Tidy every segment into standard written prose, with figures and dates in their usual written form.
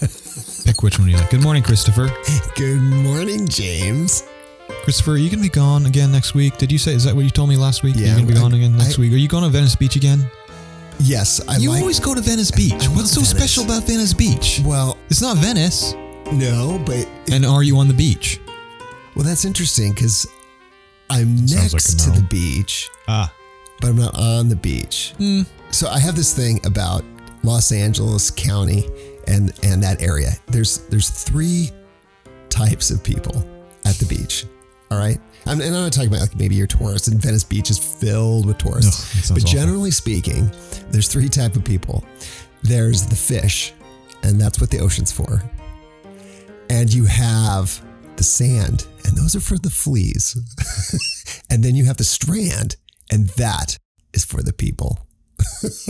Pick which one you like. Good morning, Christopher. Good morning, James. Christopher, are you going to be gone again next week? Did you say, is that what you told me last week? Yeah. Are you going to be gone again next week? Are you going to Venice Beach again? Yes. You always go to Venice Beach. What's so special about Venice Beach? Well, it's not Venice. No, but... And are you on the beach? Well, that's interesting because I'm next to the beach, but I'm not on the beach. Mm. So I have this thing about Los Angeles County and that area. There's three types of people at the beach. All right. And I'm not talking about like maybe your tourists, and Venice Beach is filled with tourists. No, but generally speaking, there's three types of people. There's the fish, and that's what the ocean's for. And you have the sand, and those are for the fleas. And then you have the strand, and that is for the people. Is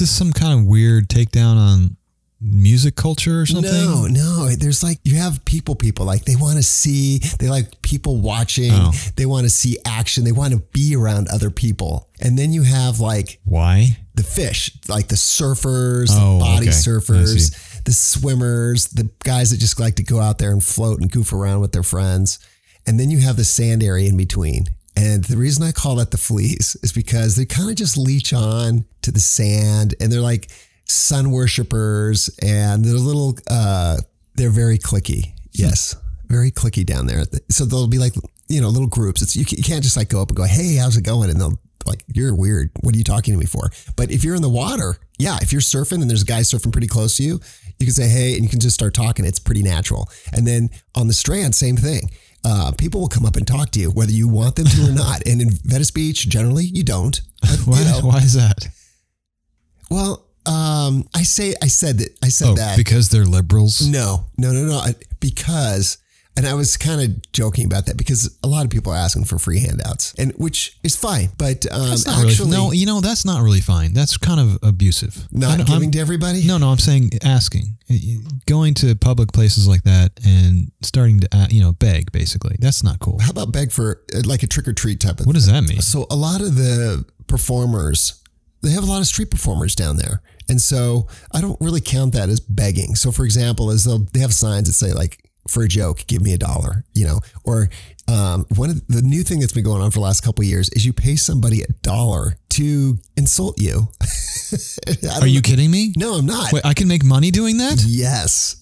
this some kind of weird takedown on music culture or something? No. There's like, you have people like they want to see, they like people watching, they want to see action, they want to be around other people. And then you have like, why? The fish, like the surfers, the body surfers, the swimmers, the guys that just like to go out there and float and goof around with their friends. And then you have the sand area in between. And the reason I call that the fleas is because they kind of just leech on to the sand, and they're like sun worshipers, and they're little, they're very clicky. Yes. Very clicky down there. So they'll be like, little groups. You can't just like go up and go, hey, how's it going? And they'll like, you're weird. What are you talking to me for? But if you're in the water, if you're surfing and there's a guy surfing pretty close to you, you can say, hey, and you can just start talking. It's pretty natural. And then on the strand, same thing. People will come up and talk to you, whether you want them to or not. And in Venice Beach, generally, you don't. But, why is that? Well, I said that because they're liberals. No. And I was kind of joking about that because a lot of people are asking for free handouts, and which is fine. But that's not really fine. That's kind of abusive. Not giving to everybody? No, I'm saying asking. Going to public places like that and starting to, beg, basically. That's not cool. How about beg for like a trick or treat type of thing? What does that mean? So a lot of the performers, they have a lot of street performers down there. And so I don't really count that as begging. So for example, they have signs that say like, for a joke, give me $1, or one of the new thing that's been going on for the last couple of years is you pay somebody $1 to insult you. Are you kidding me? No, I'm not. Wait, I can make money doing that? Yes.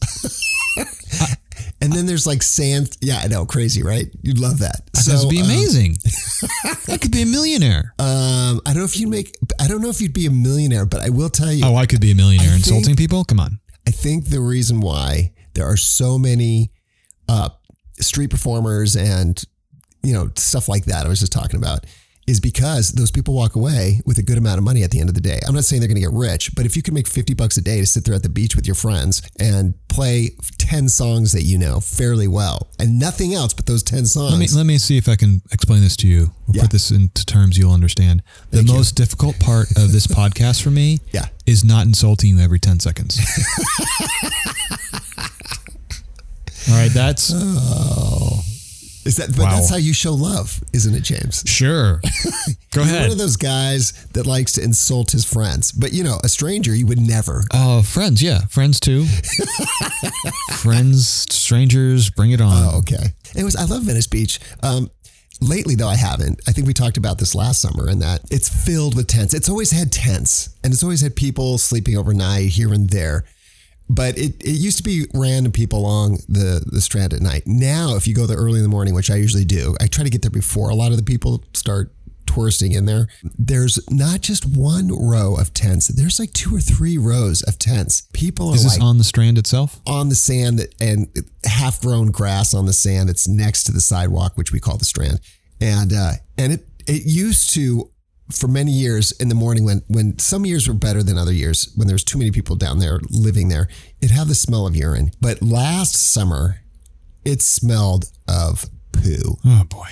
And then there's like sand. Yeah, I know. Crazy, right? You'd love that. That would be amazing. I could be a millionaire. I don't know if you'd be a millionaire, but I will tell you. Oh, I could be a millionaire insulting people. Come on. I think the reason why there are so many street performers and, stuff like that I was just talking about is because those people walk away with a good amount of money at the end of the day. I'm not saying they're going to get rich, but if you can make $50 a day to sit there at the beach with your friends and play 10 songs that you know fairly well and nothing else but those 10 songs. Let me see if I can explain this to you. We'll put this into terms you'll understand. The most difficult part of this podcast for me is not insulting you every 10 seconds. All right, that's... Oh. Is that, but that's how you show love, isn't it, James? Sure. Go ahead. You're one of those guys that likes to insult his friends. But, a stranger, you would never. Oh, friends, yeah. Friends, too. Friends, strangers, bring it on. Oh, okay. Anyways, I love Venice Beach. Lately, though, I haven't. I think we talked about this last summer and that it's filled with tents. It's always had tents, and it's always had people sleeping overnight here and there. But it used to be random people along the strand at night. Now, if you go there early in the morning, which I usually do, I try to get there before a lot of the people start touristing in there. There's not just one row of tents. There's like 2 or 3 rows of tents. People are Is this on the strand itself? On the sand and half-grown grass on the sand. It's next to the sidewalk, which we call the strand. And it used to... For many years in the morning when some years were better than other years, when there was too many people down there living there, it had the smell of urine. But last summer, it smelled of poo. Oh, boy.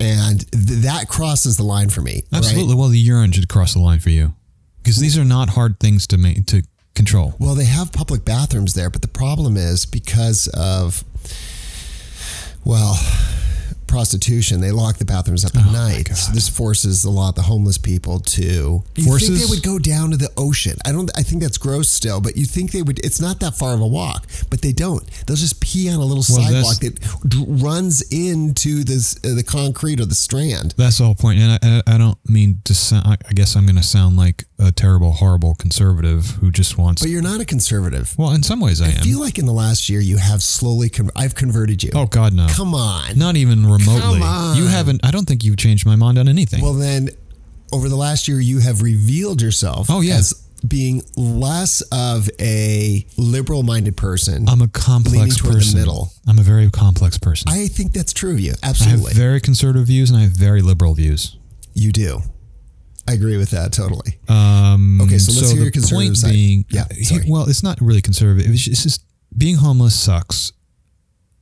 And that crosses the line for me. Absolutely. Right? Well, the urine should cross the line for you because these are not hard things to make, to control. Well, they have public bathrooms there, but the problem is because of, prostitution. They lock the bathrooms up at night. So this forces a lot of the homeless people to... You think they would go down to the ocean? I think that's gross still, but you think they would... It's not that far of a walk, but they don't. They'll just pee on a little sidewalk that runs into this, the concrete or the strand. That's the whole point. And I don't mean to sound... I guess I'm going to sound like a terrible, horrible conservative who just wants... But you're not a conservative. Well, in some ways I am. I feel like in the last year you have slowly... I've converted you. Oh, God, no. Come on. Not even remotely. Come on. You haven't, I don't think you've changed my mind on anything. Well, then over the last year, you have revealed yourself as being less of a liberal minded person. I'm a complex person. The middle. I'm a very complex person. I think that's true of you. Absolutely. I have very conservative views and I have very liberal views. You do. I agree with that totally. Okay. So let's hear your conservative point side. Being, well, it's not really conservative. It's just being homeless sucks.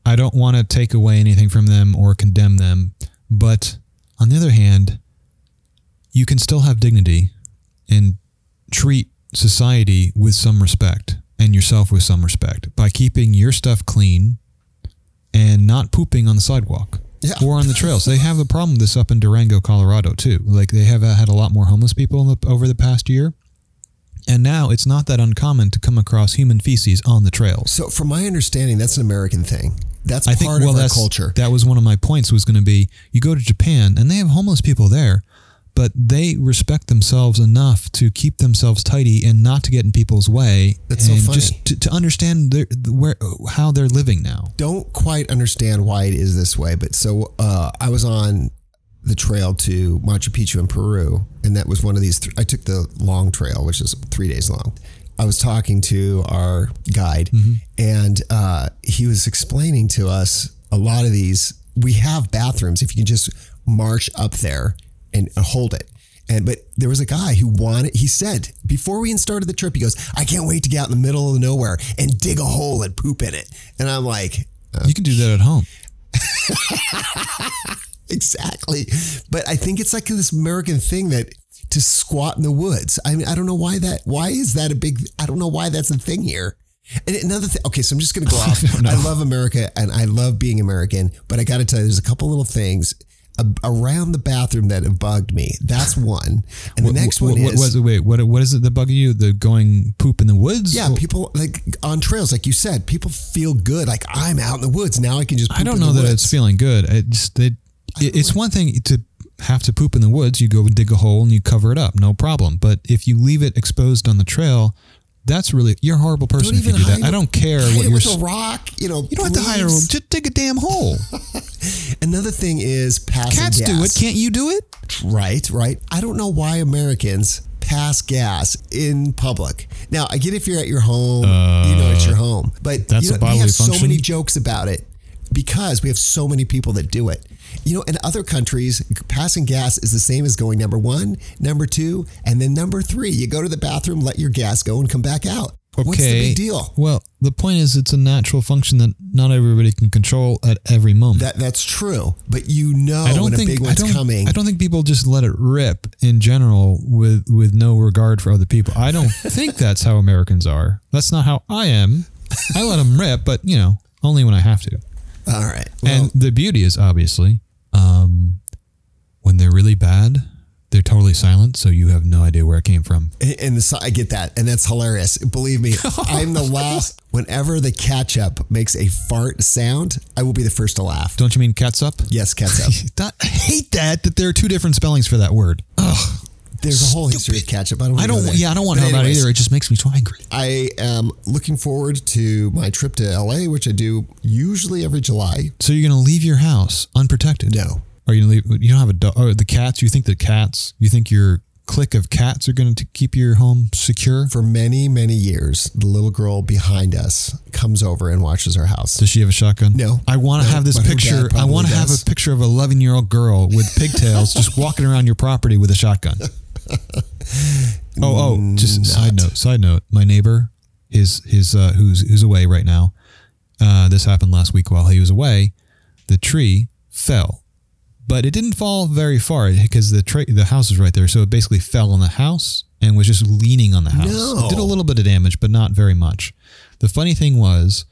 I don't want to take away anything from them or condemn them. But on the other hand, you can still have dignity and treat society with some respect and yourself with some respect by keeping your stuff clean and not pooping on the sidewalk or on the trails. They have a problem with this up in Durango, Colorado, too. Like they have had a lot more homeless people over the past year. And now it's not that uncommon to come across human feces on the trails. So from my understanding, that's an American thing. That's part of our culture. That was one of my points was going to be, you go to Japan and they have homeless people there, but they respect themselves enough to keep themselves tidy and not to get in people's way. That's so funny. Just to understand how they're living now. Don't quite understand why it is this way, but so I was on the trail to Machu Picchu in Peru. And that was one of these, I took the long trail, which is 3 days long. I was talking to our guide and he was explaining to us a lot of these, we have bathrooms if you can just march up there and hold it. But there was a guy who he said, before we even started the trip, he goes, I can't wait to get out in the middle of nowhere and dig a hole and poop in it. And I'm like, you can do that at home. Exactly. But I think it's like this American thing that to squat in the woods. I mean, I don't know why why is that a big, I don't know why that's a thing here. And another thing. Okay. So I'm just going to go off. I love America and I love being American, but I got to tell you, there's a couple little things around the bathroom that have bugged me. That's one. And the next one is... What is it that bugged you? The going poop in the woods? Yeah, people, like on trails, like you said, people feel good. Like I'm out in the woods. Now I can just poop in the woods. I don't know that it's feeling good. It's one thing to have to poop in the woods. You go and dig a hole and you cover it up. No problem. But if you leave it exposed on the trail, that's really, you're a horrible person if you do that. I don't care what you're... With a rock, you don't have to hide a hole. Just dig a damn hole. Another thing is passing gas. Cats do it. Can't you do it? Right. I don't know why Americans pass gas in public. Now, I get if you're at your home, it's your home. But that's a bodily function. We have so many jokes about it because we have so many people that do it. In other countries, passing gas is the same as going number one, number two, and then number three. You go to the bathroom, let your gas go, and come back out. Okay. What's the big deal? Well, the point is it's a natural function that not everybody can control at every moment. That's true. But when a big one's coming. I don't think people just let it rip in general with no regard for other people. I don't think that's how Americans are. That's not how I am. I let them rip, but, only when I have to. All right. Well, and the beauty is obviously when they're really bad, they're totally silent. So you have no idea where it came from. And I get that. And that's hilarious. Believe me, I'm the last. Whenever the ketchup makes a fart sound, I will be the first to laugh. Don't you mean catsup? Yes, catsup. I hate that there are two different spellings for that word. Ugh. There's a whole history of ketchup. I don't want to know about it either. It just makes me so angry. I am looking forward to my trip to LA, which I do usually every July. So you're going to leave your house unprotected? No. Are you going to leave? You don't have a dog? Or the cats? You think your clique of cats are going to keep your home secure? For many, many years, the little girl behind us comes over and watches our house. Does she have a shotgun? No. I want to have this picture. I want to have a picture of an 11-year-old girl with pigtails just walking around your property with a shotgun. Just side note. My neighbor, who's away right now. This happened last week while he was away. The tree fell, but it didn't fall very far because the house is right there. So it basically fell on the house and was just leaning on the house. No. It did a little bit of damage, but not very much. The funny thing was,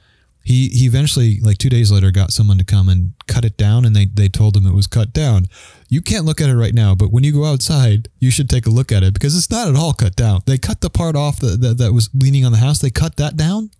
He eventually, like 2 days later, got someone to come and cut it down, and they told him it was cut down. You can't look at it right now, but when you go outside, you should take a look at it because it's not at all cut down. They cut the part off that was leaning on the house. They cut that down.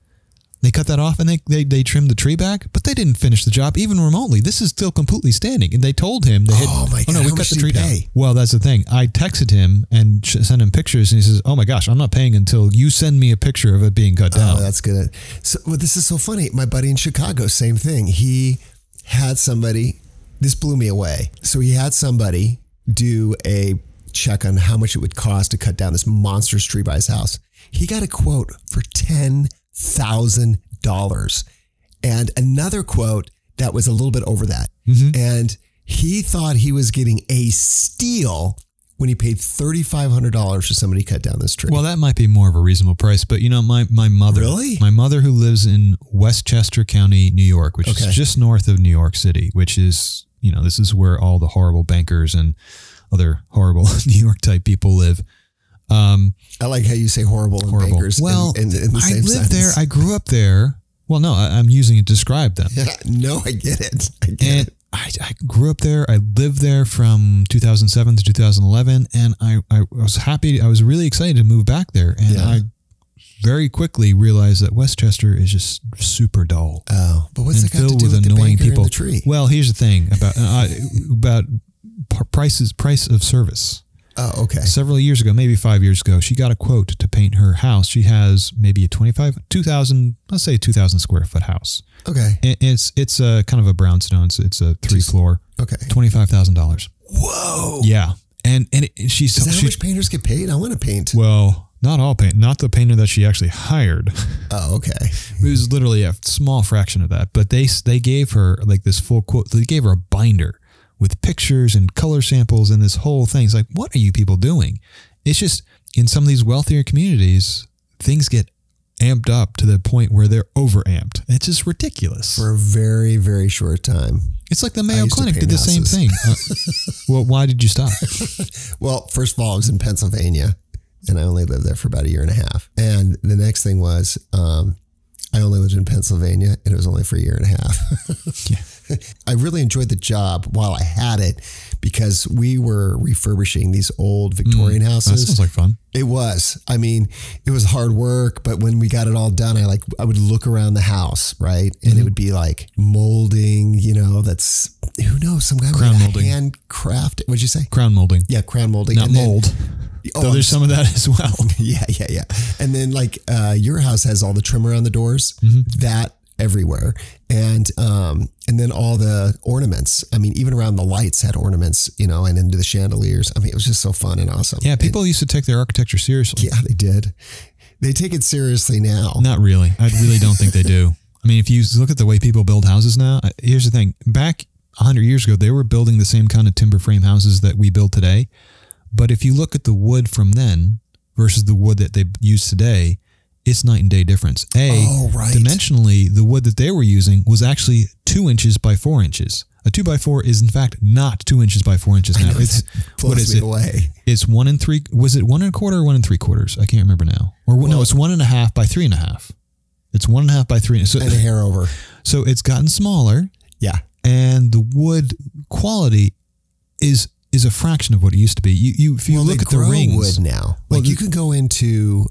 They cut that off, and they trimmed the tree back, but they didn't finish the job even remotely. This is still completely standing, and they told him they had. Oh my God! Oh no, we cut the tree down. Well, that's the thing. I texted him and sent him pictures, and he says, "Oh my gosh, I'm not paying until you send me a picture of it being cut down." Oh, that's good. So, well, this is so funny. My buddy in Chicago, same thing. He had somebody. This blew me away. So he had somebody do a check on how much it would cost to cut down this monstrous tree by his house. He got a quote for $10,000 and another quote that was a little bit over that. Mm-hmm. And he thought he was getting a steal when he paid $3,500 for somebody to cut down this tree. Well, that might be more of a reasonable price, but you know, my mother who lives in Westchester County, New York, which is just north of New York City, which is, you know, this is where all the horrible bankers and other horrible New York type people live. I like how you say horrible. Bankers. Well, in the same I lived sentence. There. I grew up there. Well, no, I'm using it to describe them. Yeah, no, I get it. I grew up there. I lived there from 2007 to 2011. And I was happy. I was really excited to move back there. And yeah. I very quickly realized that Westchester is just super dull. Oh, but what's it got to do with annoying the people? The tree? Well, here's the thing about price of service. Oh, okay. Several years ago, maybe 5 years ago, she got a quote to paint her house. She has maybe a 2,000 square foot house. Okay. It's a kind of a brownstone. It's a 3-floor. Okay. $25,000. Whoa. Yeah. And she's. Is that how much painters get paid? I want to paint. Well, not the painter that she actually hired. Oh, okay. It was literally a small fraction of that, but they gave her like this full quote. They gave her a binder with pictures and color samples and this whole thing. It's like, what are you people doing? It's just in some of these wealthier communities, things get amped up to the point where they're overamped. It's just ridiculous. For a very, very short time. It's like the Mayo Clinic did the same thing. Well, why did you stop? Well, first of all, I was in Pennsylvania and I only lived there for about a year and a half. And the next thing was, I only lived in Pennsylvania and it was only for a year and a half. Yeah. I really enjoyed the job while I had it because we were refurbishing these old Victorian houses. That sounds like fun. It was. I mean, it was hard work, but when we got it all done, I would look around the house, right? And It would be like molding, you know, that's, who knows, some guy crown molding. Handcraft. What'd you say? Crown molding. Yeah, crown molding. Not and mold. Though there's some of that as well. Yeah. And then like your house has all the trim around the doors, that everywhere. And then all the ornaments. I mean, even around the lights had ornaments, you know, and into the chandeliers. I mean, it was just so fun and awesome. Yeah, people used to take their architecture seriously. Yeah, they did. They take it seriously now. Not really. I really don't think they do. I mean, if you look at the way people build houses now, here's the thing. Back 100 years ago, they were building the same kind of timber frame houses that we build today. But if you look at the wood from then versus the wood that they use today, it's night and day difference. Dimensionally, the wood that they were using was actually 2 inches by 4 inches. A 2x4 is in fact not 2 inches by 4 inches now. It's what is it? Away. It's 1 and 3. Was it 1 1/4 or 1 3/4? I can't remember now. Or no, it's 1 1/2 by 3 1/2. It's 1 1/2 by 3. So, and a hair over. So it's gotten smaller. Yeah. And the wood quality is a fraction of what it used to be. If you look at the rings. Wood now. Like you could go into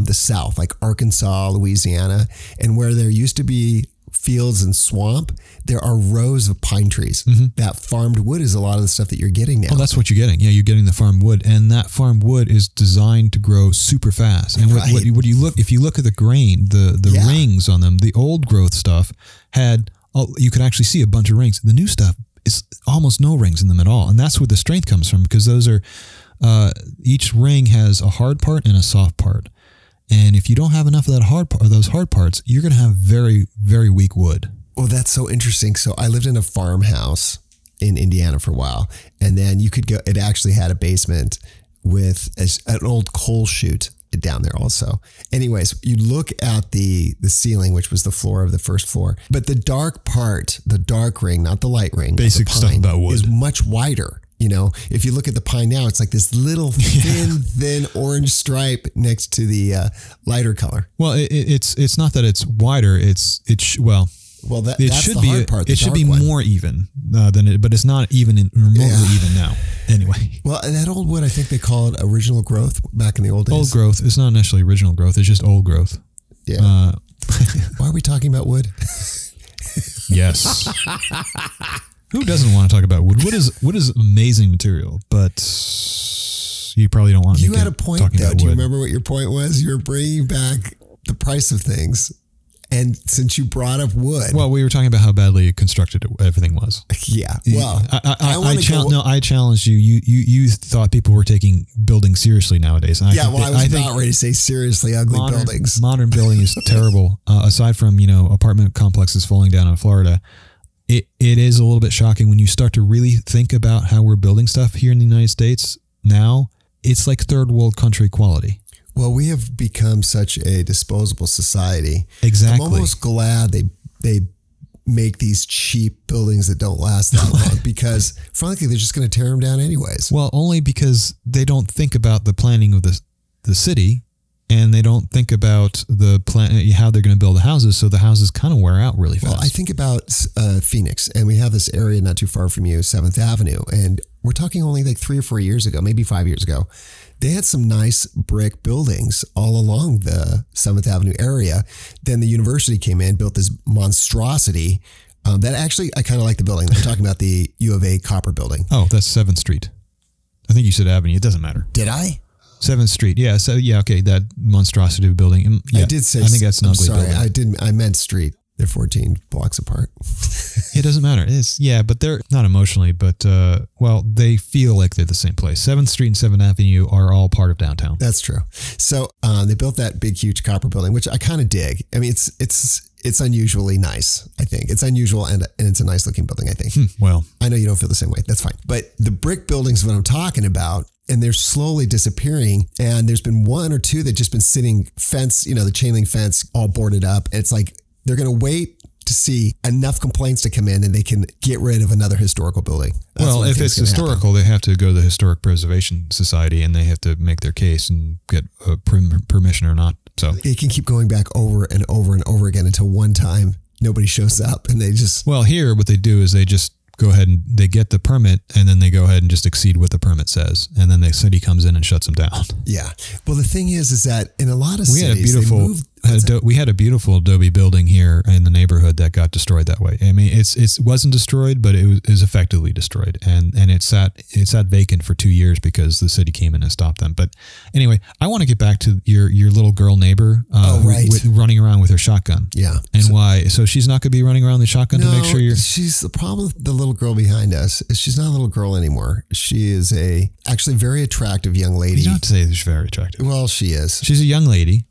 the South, like Arkansas, Louisiana, and where there used to be fields and swamp, there are rows of pine trees. Mm-hmm. That farmed wood is a lot of the stuff that you're getting now. Oh, that's what you're getting. Yeah, you're getting the farmed wood. And that farmed wood is designed to grow super fast. And what you look, if you look at the grain, the rings on them, the old growth stuff you could actually see a bunch of rings. The new stuff, it's almost no rings in them at all. And that's where the strength comes from because those are, each ring has a hard part and a soft part. And if you don't have enough of that hard part or those hard parts, you're going to have very, very weak wood. Well, that's so interesting. So I lived in a farmhouse in Indiana for a while and then you could go, it actually had a basement with an old coal chute down there also. Anyways, you look at the ceiling, which was the floor of the first floor, but the dark part, the dark ring, not the light ring, basic stuff about wood, is much wider. You know, if you look at the pine now, it's like this little thin orange stripe next to the lighter color. Well, it's not that it's wider. That's the hard part. It should be more even than it, but it's not even remotely even now. Anyway. Well, that old wood, I think they call it original growth back in the old days. Old growth. It's not necessarily original growth. It's just old growth. Yeah. Why are we talking about wood? Yes. Who doesn't want to talk about wood? Wood is amazing material, but you probably don't want to. You had a point though. Do you remember what your point was? You're bringing back the price of things. And since you brought up wood. Well, we were talking about how badly constructed everything was. Yeah. Well, I challenged you. You thought people were taking building seriously nowadays. And I was about ready to say seriously ugly buildings. Modern building is terrible. Aside from, you know, apartment complexes falling down in Florida, it is a little bit shocking when you start to really think about how we're building stuff here in the United States now. It's like third world country quality. Well, we have become such a disposable society. Exactly. I'm almost glad they make these cheap buildings that don't last that long because, frankly, they're just going to tear them down anyways. Well, only because they don't think about the planning of the city, and they don't think about the plan how they're going to build the houses. So the houses kind of wear out really fast. Well, I think about Phoenix, and we have this area not too far from you, 7th Avenue, and we're talking only like 3 or 4 years ago, maybe 5 years ago. They had some nice brick buildings all along the 7th Avenue area. Then the university came in, built this monstrosity. That actually, I kind of like the building. I'm talking about the U of A Copper building. Oh, that's 7th Street. I think you said Avenue. It doesn't matter. Did I? 7th Street. Yeah. So, yeah. Okay. That monstrosity of building. Yeah, I did say, I think that's an ugly building. I meant street. They're 14 blocks apart. It doesn't matter. But they're not emotionally, but, they feel like they're the same place. 7th Street and 7th Avenue are all part of downtown. That's true. So, they built that big, huge copper building, which I kind of dig. I mean, it's unusually nice. I think it's unusual and it's a nice looking building, I think. Well, I know you don't feel the same way. That's fine. But the brick buildings, what I'm talking about, and they're slowly disappearing. And there's been one or two that just been sitting fence, you know, the chain link fence all boarded up. And it's like, they're going to wait to see enough complaints to come in and they can get rid of another historical building. Well, if it's historical, they have to go to the Historic Preservation Society and they have to make their case and get a permission or not. So it can keep going back over and over and over again until one time nobody shows up and they just... Well, here what they do is they just go ahead and they get the permit and then they go ahead and just exceed what the permit says. And then the city comes in and shuts them down. Yeah. Well, the thing is that in a lot of cities, we had a beautiful adobe building here in the neighborhood that got destroyed that way. I mean, it wasn't destroyed, but it was effectively destroyed. And it sat vacant for 2 years because the city came in and stopped them. But anyway, I want to get back to your little girl neighbor running around with her shotgun. Yeah. And so she's not going to be running around the shotgun to make sure you're... She's the problem with the little girl behind us. She's not a little girl anymore. She is actually very attractive young lady. You don't say she's very attractive. Well, she is. She's a young lady.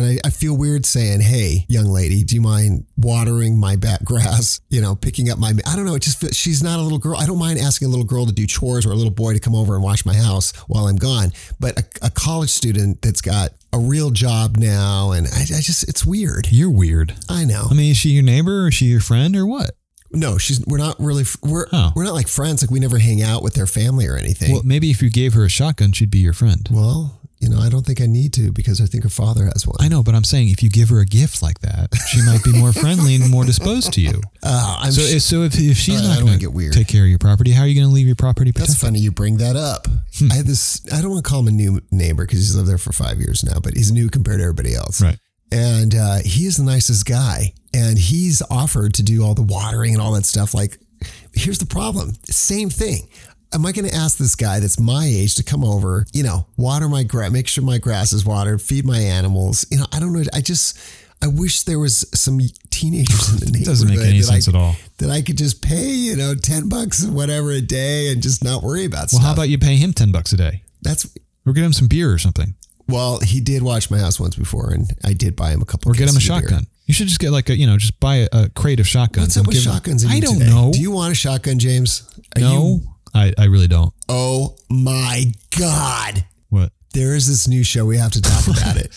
And I feel weird saying, hey, young lady, do you mind watering my back grass? You know, picking up my, I don't know. It just, she's not a little girl. I don't mind asking a little girl to do chores or a little boy to come over and wash my house while I'm gone. But a college student that's got a real job now. And I just, it's weird. You're weird. I know. I mean, is she your neighbor or is she your friend or what? No, we're not really, we're not like friends. Like we never hang out with their family or anything. Well, maybe if you gave her a shotgun, she'd be your friend. Well, you know, I don't think I need to because I think her father has one. I know, but I'm saying if you give her a gift like that, she might be more friendly and more disposed to you. If she's not going to take care of your property, how are you going to leave your property protected? That's funny you bring that up. I had this, I don't want to call him a new neighbor because he's lived there for 5 years now, but he's new compared to everybody else. Right. And he is the nicest guy. And he's offered to do all the watering and all that stuff. Like, here's the problem. Same thing. Am I going to ask this guy that's my age to come over, you know, water my grass, make sure my grass is watered, feed my animals? You know, I don't know. I wish there was some teenagers in the neighborhood. It doesn't make any sense at all. That I could just pay, you know, $10 or whatever a day and just not worry about stuff. Well, how about you pay him $10 a day? Or get him some beer or something. Well, he did watch my house once before and I did buy him a couple of beers. Or get him a shotgun. You should just get like just buy a crate of shotguns. What's up with shotguns? I don't know. Do you want a shotgun, James? No. I really don't. Oh my God. What? There is this new show. We have to talk about it.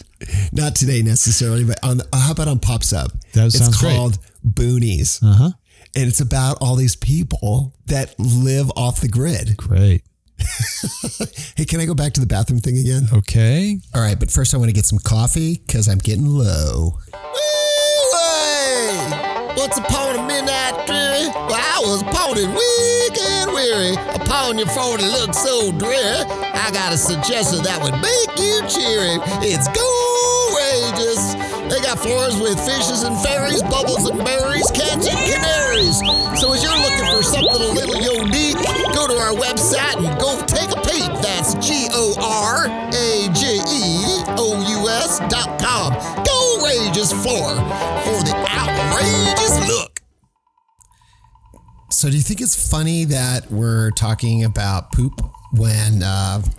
Not today necessarily, but how about on Pops Up? It's called Boonies. Uh huh. And it's about all these people that live off the grid. Great. Hey, can I go back to the bathroom thing again? Okay. All right. But first I want to get some coffee because I'm getting low. Once upon a midnight dreary, well, I was pounded weak and weary. Upon your phone it looked so dreary. I got a suggestion that would make you cheery. It's Go-rageous. They got floors with fishes and fairies, bubbles and berries, cats and canaries. So as you're looking for something a little unique, go to our website and go take a peek. That's Gorageous.com. Go-rageous floor for the outrageous look. So do you think it's funny that we're talking about poop when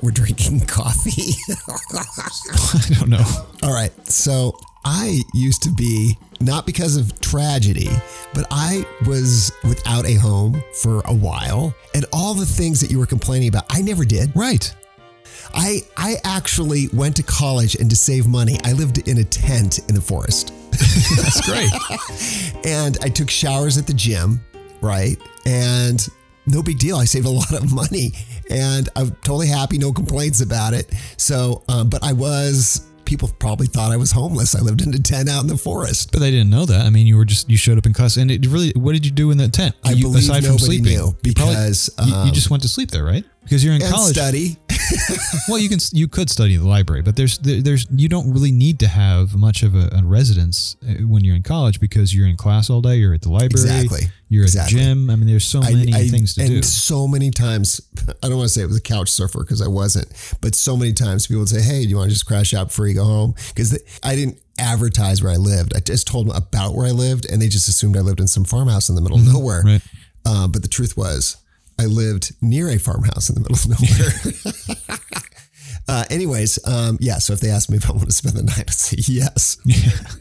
we're drinking coffee? I don't know. All right. So I used to be, not because of tragedy, but I was without a home for a while. And all the things that you were complaining about, I never did. Right. I actually went to college, and to save money, I lived in a tent in the forest. That's great. And I took showers at the gym, right? And no big deal. I saved a lot of money and I'm totally happy. No complaints about it. So, but I was... People probably thought I was homeless. I lived in a tent out in the forest. But they didn't know that. I mean, you showed up in class. And it really, what did you do in that tent? Aside from sleeping, because you just went to sleep there, right? Because you're in college. Study. Well, you could study in the library, but there's you don't really need to have much of a residence when you're in college because you're in class all day. You're at the library. Exactly. You're at the gym. I mean, there's so many things to do. And so many times, I don't want to say it was a couch surfer because I wasn't, but so many times people would say, "Hey, do you want to just crash out before you go home?" Because I didn't advertise where I lived. I just told them about where I lived, and they just assumed I lived in some farmhouse in the middle of nowhere. Right. But the truth was, I lived near a farmhouse in the middle of nowhere. Anyways, so if they asked me if I want to spend the night, I'd say yes.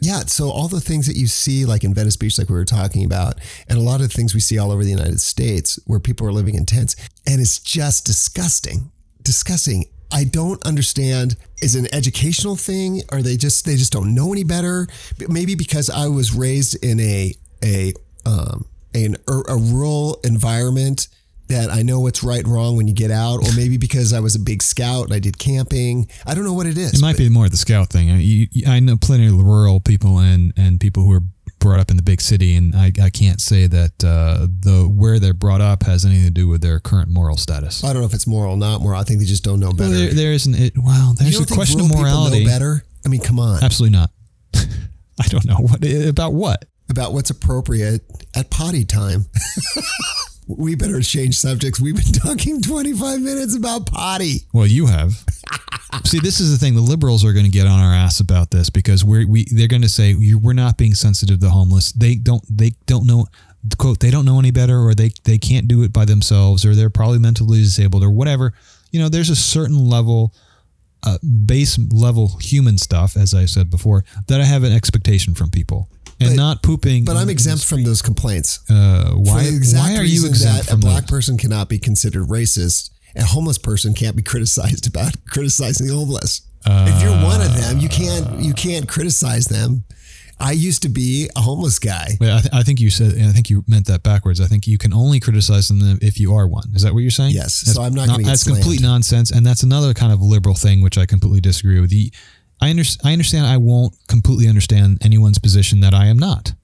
Yeah. So all the things that you see, like in Venice Beach, like we were talking about, and a lot of the things we see all over the United States where people are living in tents, and it's just disgusting. Disgusting. I don't understand. Is it an educational thing? Or they just don't know any better? Maybe because I was raised in a rural environment that I know what's right and wrong when you get out, or maybe because I was a big scout and I did camping. I don't know what it is. It might be more of the scout thing. I know plenty of rural people and people who are brought up in the big city, and I can't say that where they're brought up has anything to do with their current moral status. I don't know if it's moral or not moral. I think they just don't know better. Well, there's a question of morality. You don't think rural people know better? I mean, come on. Absolutely not. I don't know. About what? About what's appropriate at potty time. We better change subjects. We've been talking 25 minutes about potty. Well, you have. See, this is the thing. The liberals are going to get on our ass about this because they're going to say we're not being sensitive to the homeless. They don't know, quote, they don't know any better, or they can't do it by themselves, or they're probably mentally disabled or whatever. You know, there's a certain level, base level human stuff, as I said before, that I have an expectation from people. And but, not pooping. But I'm exempt from those complaints. Why are you exempt from that? A black person cannot be considered racist. A homeless person can't be criticized about criticizing the homeless. If you're one of them, you can't criticize them. I used to be a homeless guy. Wait, I think you said, and I think you meant that backwards. I think you can only criticize them if you are one. Is that what you're saying? Yes. That's, so I'm not going to get slammed. That's complete nonsense. And that's another kind of liberal thing, which I completely disagree with. I understand I won't completely understand anyone's position that I am not.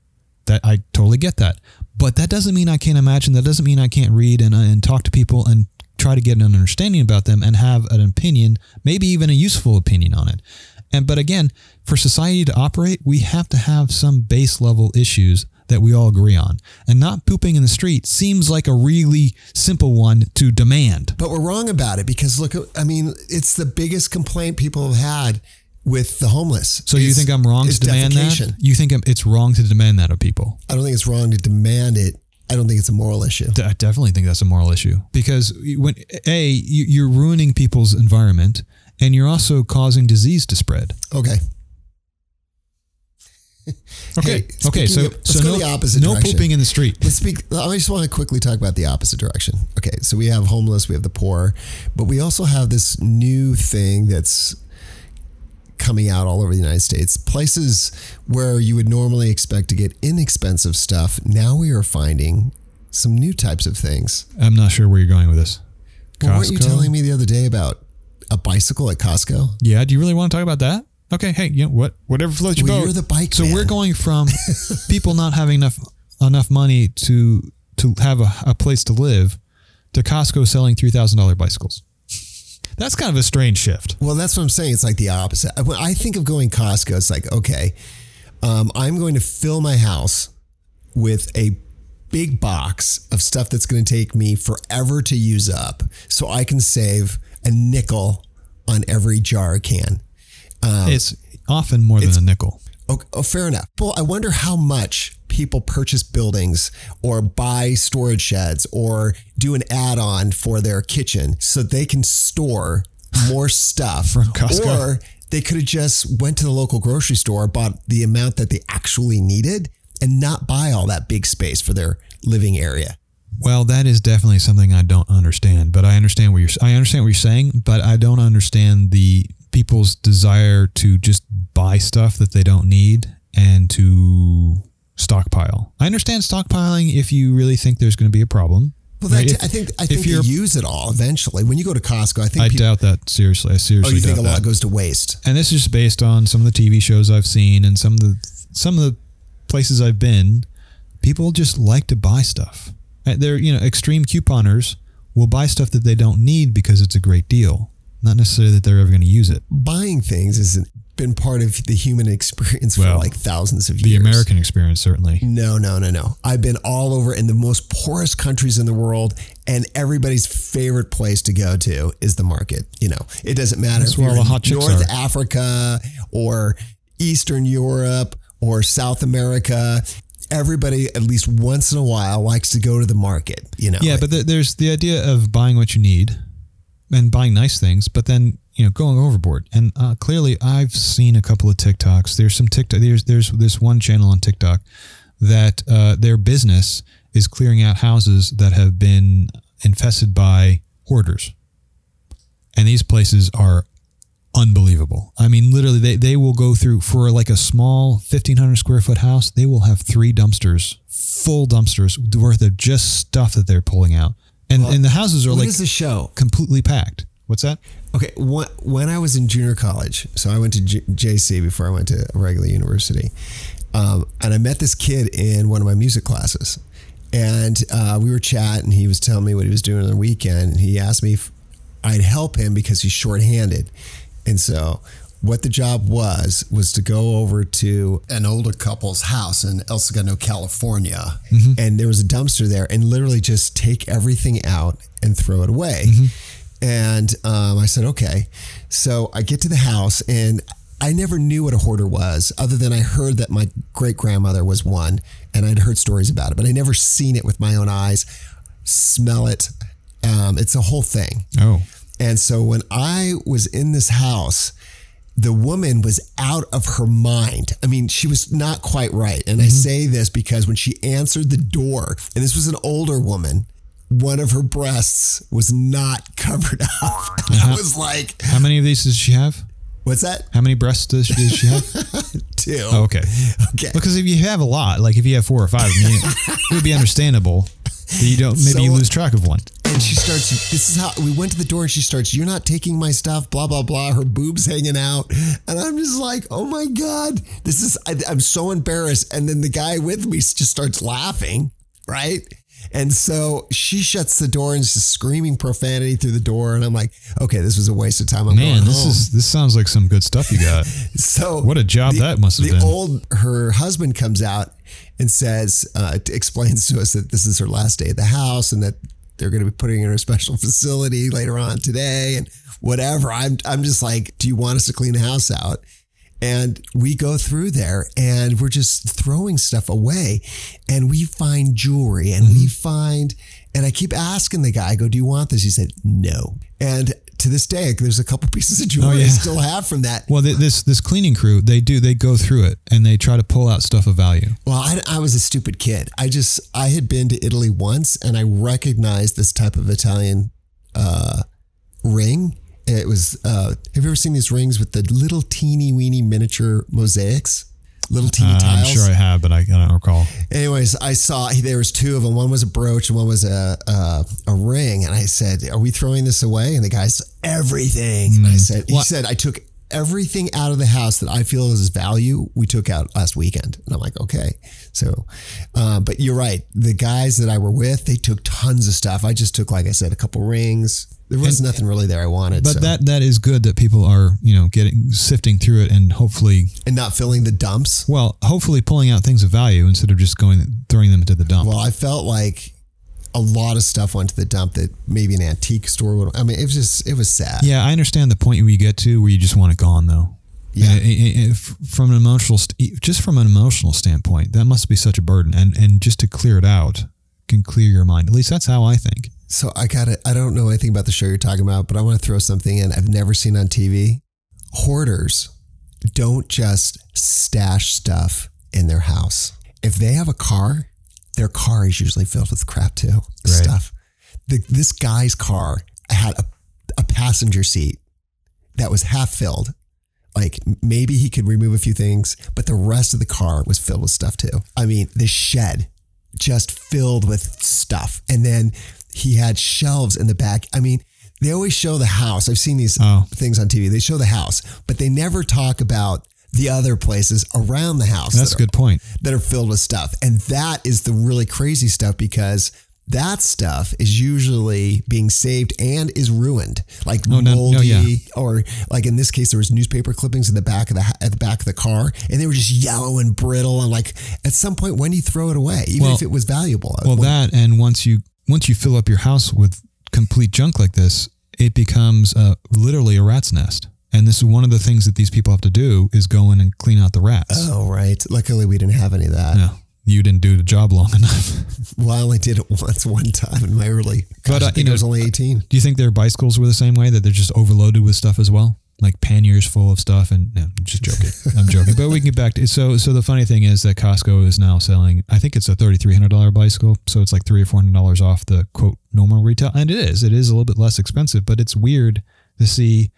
That I totally get that. But that doesn't mean I can't imagine. That doesn't mean I can't read and talk to people and try to get an understanding about them and have an opinion, maybe even a useful opinion on it. But again, for society to operate, we have to have some base level issues that we all agree on. And not pooping in the street seems like a really simple one to demand. But we're wrong about it because look, I mean, it's the biggest complaint people have had with the homeless. So you think I'm wrong to demand that? You think it's wrong to demand that of people? I don't think it's wrong to demand it. I don't think it's a moral issue. I definitely think that's a moral issue because when you're ruining people's environment and you're also causing disease to spread. Okay. Okay. Hey, okay. So the opposite direction. No pooping in the street. I just want to quickly talk about the opposite direction. Okay. So we have homeless, we have the poor, but we also have this new thing that's coming out all over the United States. Places where you would normally expect to get inexpensive stuff, now we are finding some new types of things. I'm not sure where you're going with this. Well, weren't you telling me the other day about a bicycle at Costco? Yeah. Do you really want to talk about that? Okay. Hey, you know what? Whatever floats your boat. You're the bike man. So we're going from people not having enough money to have a place to live to Costco selling $3,000 bicycles. That's kind of a strange shift. Well, that's what I'm saying. It's like the opposite. When I think of going Costco, it's like, okay, I'm going to fill my house with a big box of stuff that's going to take me forever to use up, so I can save a nickel on every jar can. It's often more than a nickel. Oh, fair enough. Well, I wonder how much people purchase buildings or buy storage sheds or do an add-on for their kitchen so they can store more stuff from Costco. Or they could have just went to the local grocery store, bought the amount that they actually needed, and not buy all that big space for their living area. Well, that is definitely something I don't understand, but I understand what you're saying, but I don't understand the people's desire to just buy stuff that they don't need and to stockpile. I understand stockpiling if you really think there's going to be a problem. Well, right? I think you use it all eventually. When you go to Costco, I doubt that seriously. I seriously. Oh, you think a lot goes to waste? And this is just based on some of the TV shows I've seen and some of the places I've been. People just like to buy stuff. They're, extreme couponers will buy stuff that they don't need because it's a great deal. Not necessarily that they're ever going to use it. Buying things has been part of the human experience for thousands of years. The American experience, certainly. No. I've been all over in the most poorest countries in the world, and everybody's favorite place to go to is the market. It doesn't matter if you're in North Africa or Eastern Europe or South America. Everybody, at least once in a while, likes to go to the market. Yeah, but there's the idea of buying what you need and buying nice things, but then going overboard. And clearly, I've seen a couple of TikToks. There's some TikTok. There's this one channel on TikTok that their business is clearing out houses that have been infested by hoarders, and these places are unbelievable. I mean, literally, they will go through for like a small 1,500 square foot house. They will have 3 dumpsters, full dumpsters worth of just stuff that they're pulling out. And the houses are completely packed. What's that? Okay. When I was in junior college, so I went to JC before I went to a regular university. And I met this kid in one of my music classes, and we were chatting. He was telling me what he was doing on the weekend. And he asked me if I'd help him because he's shorthanded. And so what the job was to go over to an older couple's house in El Segundo, California. Mm-hmm. And there was a dumpster there, and literally just take everything out and throw it away. Mm-hmm. And I said, okay. So I get to the house, and I never knew what a hoarder was, other than I heard that my great grandmother was one, and I'd heard stories about it, but I never seen it with my own eyes, smell it. It's a whole thing. Oh. And so when I was in this house, the woman was out of her mind. I mean, she was not quite right. And mm-hmm. I say this because when she answered the door, and this was an older woman, one of her breasts was not covered up. I was like... How many of these does she have? What's that? How many breasts does she have? 2. Oh, okay. Because if you have a lot, like if you have 4 or 5, it would be understandable that you don't, you lose track of one. And she starts, this is how we went to the door, and she starts, "You're not taking my stuff, blah, blah, blah." Her boobs hanging out. And I'm just like, oh my God, this is, I'm so embarrassed. And then the guy with me just starts laughing. Right. And so she shuts the door and is just screaming profanity through the door. And I'm like, okay, this was a waste of time. This sounds like some good stuff you got. So what a job that must've been. Her husband comes out and says, explains to us that this is her last day at the house, and that they're going to be putting in a special facility later on today and whatever. I'm just like, do you want us to clean the house out? And we go through there, and we're just throwing stuff away, and we find jewelry, and we find, and I keep asking the guy, I go, "Do you want this?" He said, "No." And to this day, there's a couple pieces of jewelry I still have from that. Well, this cleaning crew, they go through it, and they try to pull out stuff of value. Well, I was a stupid kid. I had been to Italy once, and I recognized this type of Italian ring. It was, have you ever seen these rings with the little teeny weeny miniature mosaics? Little teeny tiles. I'm sure I have, but I don't recall. Anyways, I saw there was two of them. One was a brooch and one was a ring. And I said, "Are we throwing this away?" And the guy said, "Everything." And I said, "He said I took everything out of the house that I feel is value. We took out last weekend." And I'm like, "Okay." So, but you're right. The guys that I were with, they took tons of stuff. I just took, like I said, a couple rings. There was nothing really there I wanted. But so. that is good that people are, you know, sifting through it and hopefully... And not filling the dumps. Well, hopefully pulling out things of value instead of just throwing them into the dump. Well, I felt like a lot of stuff went to the dump that maybe an antique store would... I mean, it was sad. Yeah, I understand the point where you get to where you just want it gone though. Yeah. And from an emotional... Just from an emotional standpoint, that must be such a burden. And just to clear it out can clear your mind. At least that's how I think. So I don't know anything about the show you're talking about, but I want to throw something in I've never seen on TV. Hoarders don't just stash stuff in their house. If they have a car, their car is usually filled with crap too. Right. Stuff. This guy's car had a passenger seat that was half filled. Like maybe he could remove a few things, but the rest of the car was filled with stuff too. I mean, the shed just filled with stuff. And then he had shelves in the back. I mean, they always show the house. I've seen these things on TV. They show the house, but they never talk about the other places around the house. That's a good point. That are filled with stuff. And that is the really crazy stuff because that stuff is usually being saved and is ruined. Like moldy or like in this case, there was newspaper clippings in the back of at the back of the car and they were just yellow and brittle. And like at some point, when do you throw it away? Even if it was valuable. Well, that and once you fill up your house with complete junk like this, it becomes literally a rat's nest. And this is one of the things that these people have to do is go in and clean out the rats. Oh, right. Luckily, we didn't have any of that. No, you didn't do the job long enough. Well, I only did it one time in my early... Gosh, I think I was only 18. Do you think their bicycles were the same way, that they're just overloaded with stuff as well? Like panniers full of stuff and... No, I'm just joking. I'm joking. But we can get back to it. So the funny thing is that Costco is now selling, I think it's a $3,300 bicycle. So it's like $300 or $400 off the quote normal retail. And it is a little bit less expensive, but it's weird to see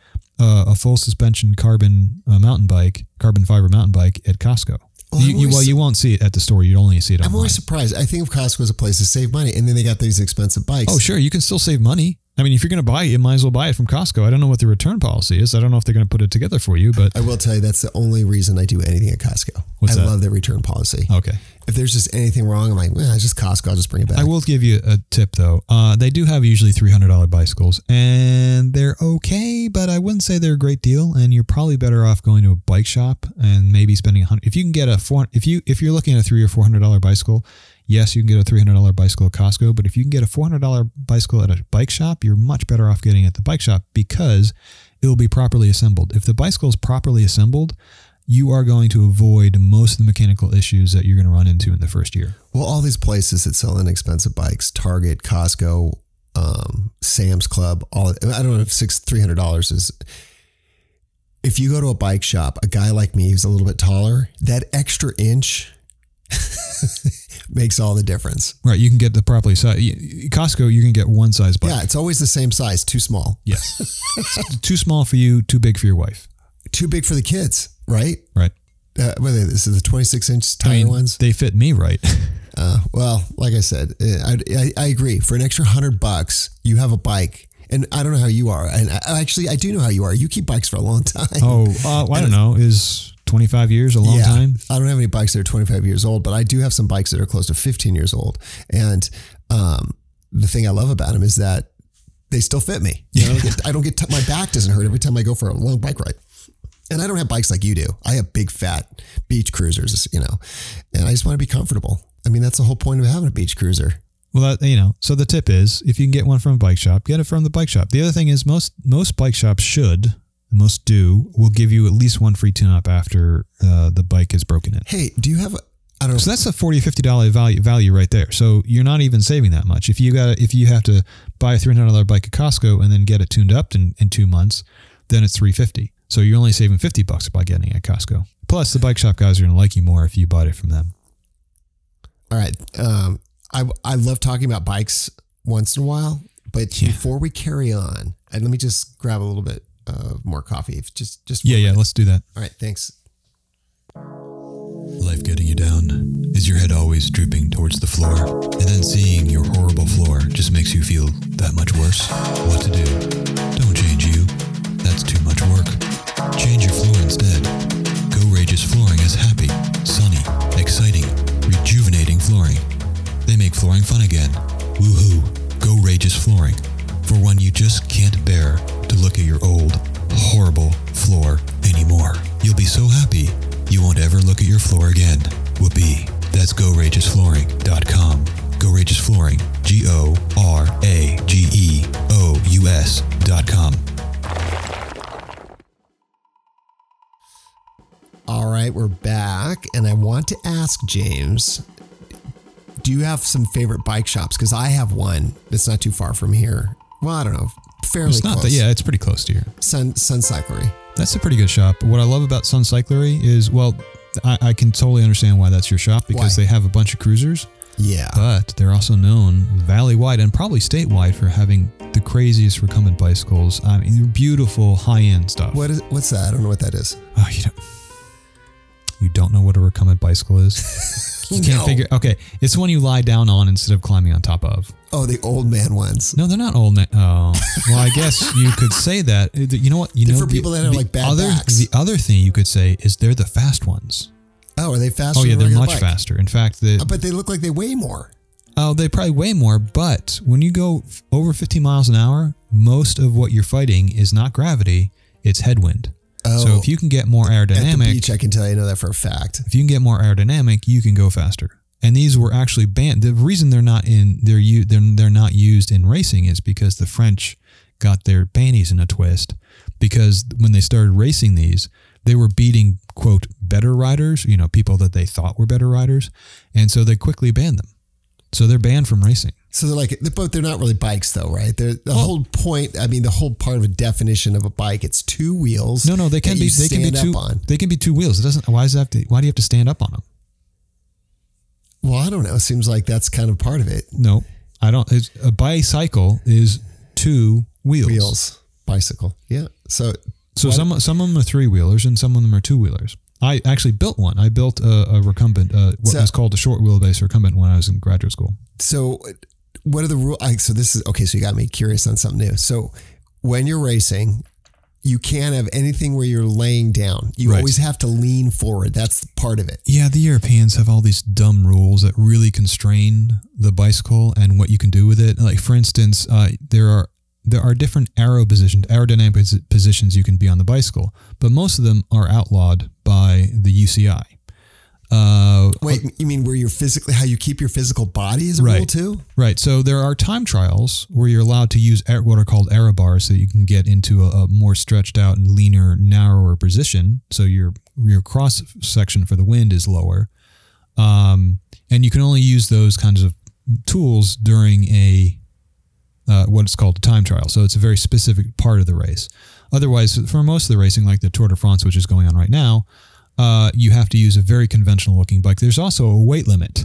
a full suspension carbon fiber mountain bike at Costco. Well, you won't see it at the store. You'd only see it online. I'm always surprised. I think of Costco as a place to save money. And then they got these expensive bikes. Oh, sure. You can still save money. I mean, if you're going to buy it, you might as well buy it from Costco. I don't know what the return policy is. I don't know if they're going to put it together for you, but I will tell you that's the only reason I do anything at Costco. I love their return policy. Okay. If there's just anything wrong, I'm like, well, it's just Costco. I'll just bring it back. I will give you a tip though. They do have usually $300 bicycles and they're okay, but I wouldn't say they're a great deal. And you're probably better off going to a bike shop and maybe spending $100. If you can get if you're looking at a $300 or $400 bicycle, yes, you can get a $300 bicycle at Costco, but if you can get a $400 bicycle at a bike shop, you're much better off getting it at the bike shop because it will be properly assembled. If the bicycle is properly assembled, you are going to avoid most of the mechanical issues that you're going to run into in the first year. Well, all these places that sell inexpensive bikes, Target, Costco, Sam's Club, I don't know if $300 is... If you go to a bike shop, a guy like me who's a little bit taller, that extra inch... makes all the difference. Right. You can get the properly size. Costco, you can get one size bike. Yeah. It's always the same size. Too small. Yes. Too small for you. Too big for your wife. Too big for the kids. Right. Right. This is the 26-inch tiny ones. They fit me right. Well, like I said, I agree. For an extra $100, you have a bike. And I don't know how you are. And I do know how you are. You keep bikes for a long time. Oh, I don't know. Is 25 years, a long time? I don't have any bikes that are 25 years old, but I do have some bikes that are close to 15 years old. And the thing I love about them is that they still fit me. Yeah. My back doesn't hurt every time I go for a long bike ride. And I don't have bikes like you do. I have big fat beach cruisers, you know, and I just want to be comfortable. I mean, that's the whole point of having a beach cruiser. Well, so the tip is if you can get one from a bike shop, get it from the bike shop. The other thing is most bike shops will give you at least one free tune-up after the bike is broken in. Hey, do you have so that's a $40, $50 value right there. So you're not even saving that much. If you have to buy a $300 bike at Costco and then get it tuned up in 2 months, then it's $350. So you're only saving $50 by getting it at Costco. Plus the bike shop guys are going to like you more if you bought it from them. All right. I love talking about bikes once in a while, but before we carry on, and let me just grab a little bit more coffee. If just yeah, let's do that. All right, thanks. Life getting you down. Is your head always drooping towards the floor? And then seeing your horrible floor just makes you feel that much worse? What to do? Don't change you. That's too much work. Change your floor instead. GoRageous Flooring is happy, sunny, exciting, rejuvenating flooring. They make flooring fun again. Woohoo! GoRageous Flooring. For when you just can't bear to look at your old, horrible floor anymore. You'll be so happy you won't ever look at your floor again. Whoopee. That's GoRageousFlooring.com. GoRageous Flooring. GoRageous.com. All right, we're back. And I want to ask James, do you have some favorite bike shops? Because I have one that's not too far from here. Well, I don't know. Fairly it's not close. Yeah, it's pretty close to here. Sun Cyclery. That's a pretty good shop. What I love about Sun Cyclery is, well, I can totally understand why that's your shop because they have a bunch of cruisers. Yeah. But they're also known valley-wide and probably statewide for having the craziest recumbent bicycles. I mean, beautiful high-end stuff. What's that? I don't know what that is. Oh, you don't know what a recumbent bicycle is? You can't figure. Okay. It's one you lie down on instead of climbing on top of. Oh, the old man ones. No, they're not old man. Oh, well, I guess you could say that. You know what? For people that have like bad backs. The other thing you could say is they're the fast ones. Oh, are they faster? Oh, yeah, they're much faster. In fact, but they look like they weigh more. Oh, they probably weigh more. But when you go over 15 miles an hour, most of what you're fighting is not gravity; it's headwind. Oh, so if you can get more aerodynamic, at the beach, I can tell you, I know that for a fact. If you can get more aerodynamic, you can go faster. And these were actually banned. The reason they're not used in racing is because the French got their panties in a twist because when they started racing these, they were beating, quote, better riders, you know, people that they thought were better riders. And so they quickly banned them. So they're banned from racing. So they're like, but they're not really bikes though, right? The whole part of a definition of a bike, it's two wheels. No, they can be two wheels. It doesn't, why do you have to stand up on them? Well, I don't know. It seems like that's kind of part of it. No, I don't. A bicycle is two wheels. Bicycle. Yeah. So some of them are three wheelers and some of them are two wheelers. I actually built one. I built a recumbent, was called a short wheelbase recumbent when I was in graduate school. So what are the rules? So you got me curious on something new. So when you're racing, you can't have anything where you're laying down. You always have to lean forward. That's part of it. Yeah, the Europeans have all these dumb rules that really constrain the bicycle and what you can do with it. Like, for instance, there are different aerodynamic positions you can be on the bicycle, but most of them are outlawed by the UCI. You mean where you're physically, how you keep your physical body is a rule too? Right. So there are time trials where you're allowed to use what are called aero bars so that you can get into a more stretched out and leaner, narrower position. So your cross section for the wind is lower. And you can only use those kinds of tools during what it's called a time trial. So it's a very specific part of the race. Otherwise, for most of the racing, like the Tour de France, which is going on right now, you have to use a very conventional looking bike. There's also a weight limit.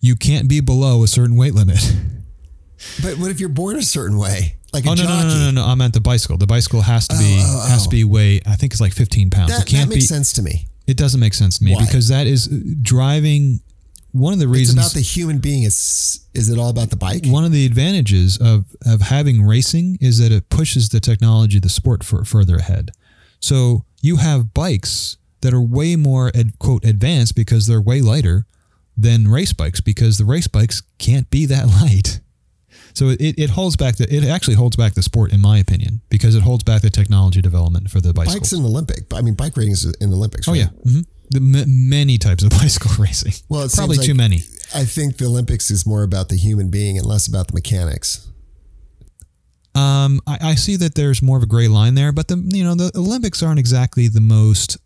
You can't be below a certain weight limit. But what if you're born a certain way? Like a jockey? No. I meant the bicycle. The bicycle has to be weigh, I think it's like 15 pounds. That makes sense to me. It doesn't make sense to me. Why? Because that is driving. One of the reasons it's about the human being is it all about the bike? One of the advantages of having racing is that it pushes the technology, the sport further ahead. So you have bikes that are way more quote advanced because they're way lighter than race bikes because the race bikes can't be that light. So it actually holds back the sport, in my opinion, because it holds back the technology development for the bicycle. Bikes in the Olympic. I mean, bike racing is in the Olympics. Right? Oh yeah. Mm-hmm. Many types of bicycle racing. Well, it probably like, too many. I think the Olympics is more about the human being and less about the mechanics. I see that there's more of a gray line there, but the Olympics aren't exactly the most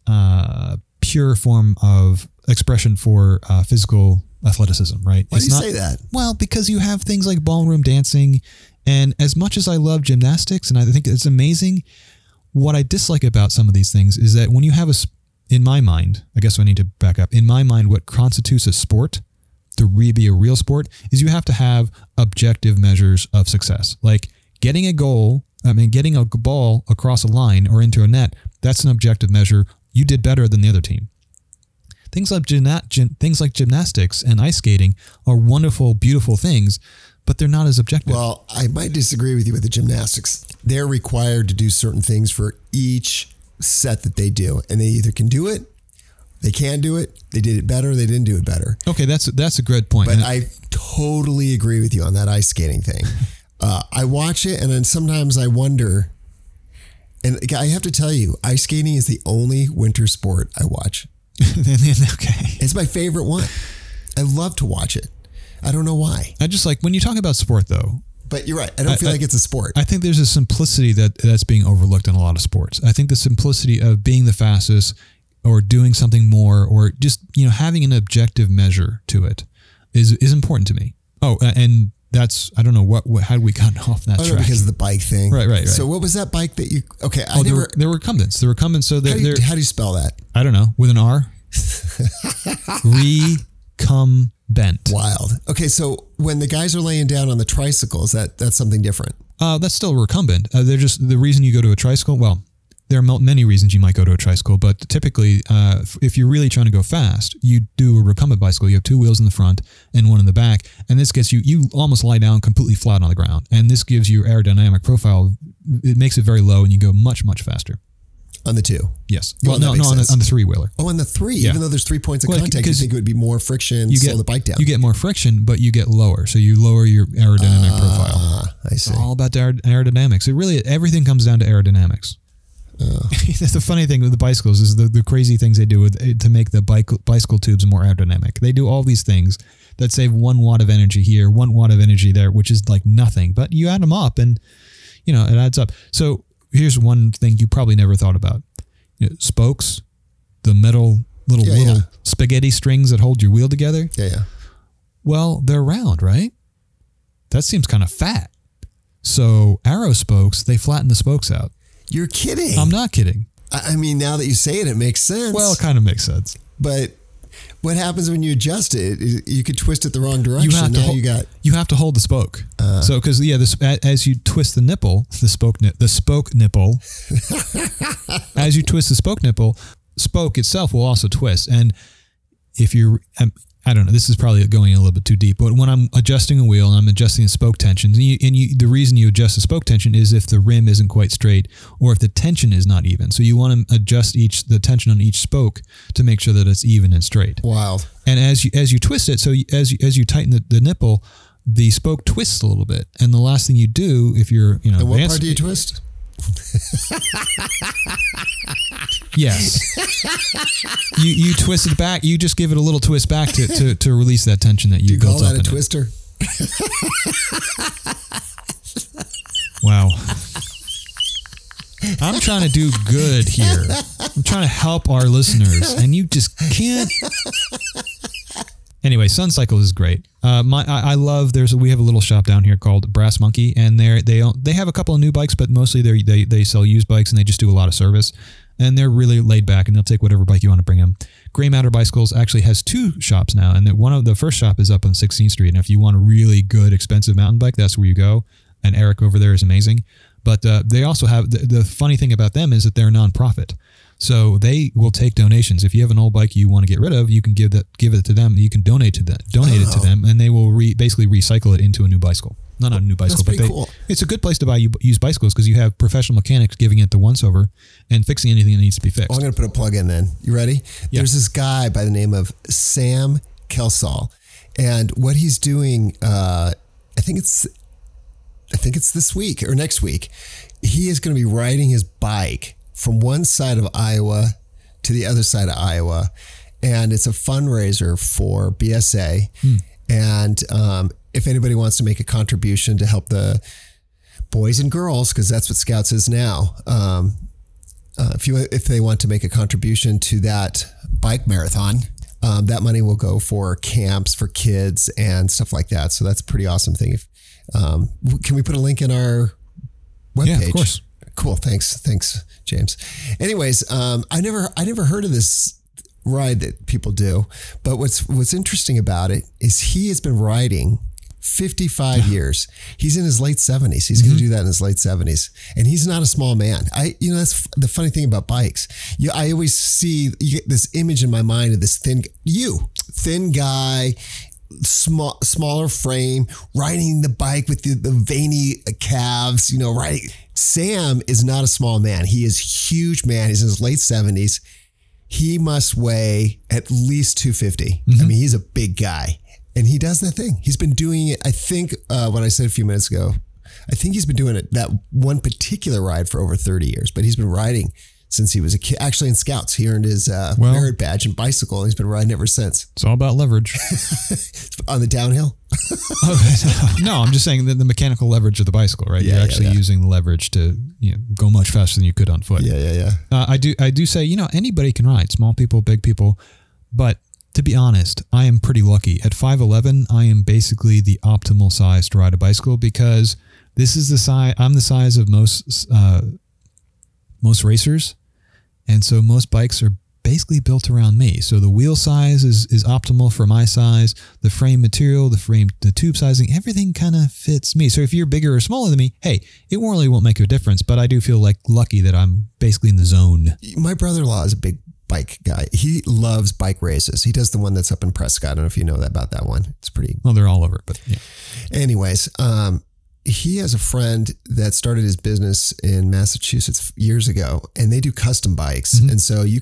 pure form of expression for physical athleticism, right? Why do you say that? Well, because you have things like ballroom dancing, and as much as I love gymnastics, and I think it's amazing, what I dislike about some of these things is that when you have in my mind, I guess I need to back up. In my mind, what constitutes a sport to really be a real sport is you have to have objective measures of success. Like getting a goal I mean, getting a ball across a line or into a net, that's an objective measure. You did better than the other team. Things like gymnastics and ice skating are wonderful, beautiful things, but they're not as objective. Well, I might disagree with you with the gymnastics. They're required to do certain things for each set that they do, and they either can do it, they can do it, they did it better, they didn't do it better. Okay, that's a good point. But I totally agree with you on that ice skating thing. I watch it, and then sometimes I wonder, and I have to tell you, ice skating is the only winter sport I watch. Okay. It's my favorite one. I love to watch it. I don't know why. I just like when you talk about sport, though. But you're right. I don't feel like it's a sport. I think there's a simplicity that's being overlooked in a lot of sports. I think the simplicity of being the fastest or doing something more or just, you know, having an objective measure to it is important to me. Oh, and that's, I don't know what how we got off that track. Because of the bike thing. Right. So what was that bike that you, okay. There were recumbents. So how do you spell that? I don't know. With an R? Recumbent. Wild. Okay. So when the guys are laying down on the tricycles, that's something different. That's still recumbent. They're just the reason you go to a tricycle. Well, there are many reasons you might go to a tricycle, but typically if you're really trying to go fast, you do a recumbent bicycle. You have two wheels in the front and one in the back. And this gets you almost lie down completely flat on the ground. And this gives you aerodynamic profile. It makes it very low and you go much, much faster. On the two? Yes. On the three-wheeler. Oh, on the three? Yeah. Even though there's 3 points of contact, you think it would be more friction, slow the bike down. You get more friction, but you get lower. So you lower your aerodynamic profile. I see. It's all about aerodynamics. It really, everything comes down to aerodynamics. That's the funny thing with the bicycles is the crazy things they do to make the bicycle tubes more aerodynamic. They do all these things that save 1 watt of energy here, 1 watt of energy there, which is like nothing. But you add them up and, you know, it adds up. So here's one thing you probably never thought about. You know, spokes, the metal little spaghetti strings that hold your wheel together. Yeah. Well, they're round, right? That seems kind of fat. So arrow spokes, they flatten the spokes out. You're kidding. I'm not kidding. I mean, now that you say it, it makes sense. Well, it kind of makes sense. But what happens when you adjust it? You could twist it the wrong direction. You have to hold the spoke. As you twist the nipple, the spoke nipple, as you twist the spoke itself will also twist. And if you're, I don't know, this is probably going a little bit too deep, but when I'm adjusting a wheel and I'm adjusting the spoke tensions, and the reason you adjust the spoke tension is if the rim isn't quite straight or if the tension is not even. So you want to adjust the tension on each spoke to make sure that it's even and straight. Wild. And as you twist it, so as you tighten the nipple, the spoke twists a little bit. And the last thing you do if you're, you know, and what part do you twist? Yes. You twist it back. You just give it a little twist back to release that tension that you built up. Do you call that a twister? Wow. I'm trying to do good here. I'm trying to help our listeners, and you just can't. Anyway, Sun Cycles is great. We have a little shop down here called Brass Monkey, and they have a couple of new bikes, but mostly they sell used bikes, and they just do a lot of service. And they're really laid back, and they'll take whatever bike you want to bring them. Gray Matter Bicycles actually has 2 shops now, and one of the first shop is up on 16th Street. And if you want a really good, expensive mountain bike, that's where you go. And Eric over there is amazing. But they also have the funny thing about them is that they're a nonprofit. So they will take donations. If you have an old bike you want to get rid of, you can give it to them. You can donate it to them, and they will basically recycle it into a new bicycle. Not a new bicycle, but cool. It's a good place to buy used bicycles because you have professional mechanics giving it the once over and fixing anything that needs to be fixed. Oh, I'm going to put a plug in then. You ready? Yeah. There's this guy by the name of Sam Kelsall, and what he's doing, I think it's this week or next week. He is going to be riding his bike from one side of Iowa to the other side of Iowa. And it's a fundraiser for BSA. And if anybody wants to make a contribution to help the boys and girls, because that's what Scouts is now, if they want to make a contribution to that bike marathon, that money will go for camps for kids and stuff like that. So that's a pretty awesome thing. Can we put a link in our webpage? Yeah, of course. Cool. Thanks, James. Anyways, I never heard of this ride that people do, but what's interesting about it is he has been riding 55 years. He's in his late 70s. He's going to do that in his late 70s. And he's not a small man. You know, that's the funny thing about bikes. I always see this image in my mind of this thin guy, smaller frame, riding the bike with the veiny calves, you know, right? Sam is not a small man. He is a huge man. He's in his late 70s. He must weigh at least 250. I mean, he's a big guy. And he does that thing. He's been doing it, I think, what I said a few minutes ago, I think he's been doing it, that one particular ride, for over 30 years. But he's been riding since he was a kid. Actually, in Scouts, he earned his merit badge and bicycle. And he's been riding ever since. It's all about leverage. On the downhill? No, I'm just saying that the mechanical leverage of the bicycle, right? Yeah, You're actually using the leverage to go much faster than you could on foot. Yeah. I do say, anybody can ride, small people, big people, but... to be honest, I am pretty lucky. At 5'11", I am basically the optimal size to ride a bicycle because this is the size. I'm the size of most racers, and so most bikes are basically built around me. So the wheel size is optimal for my size. The frame material, the tube sizing, everything kind of fits me. So if you're bigger or smaller than me, hey, it really won't make a difference. But I do feel like lucky that I'm basically in the zone. My brother-in-law is a big bike guy. He loves bike races. He does the one that's up in Prescott. I don't know if you know about that one. It's pretty... well, they're all over, but yeah. Anyways, he has a friend that started his business in Massachusetts years ago, and they do custom bikes. And so you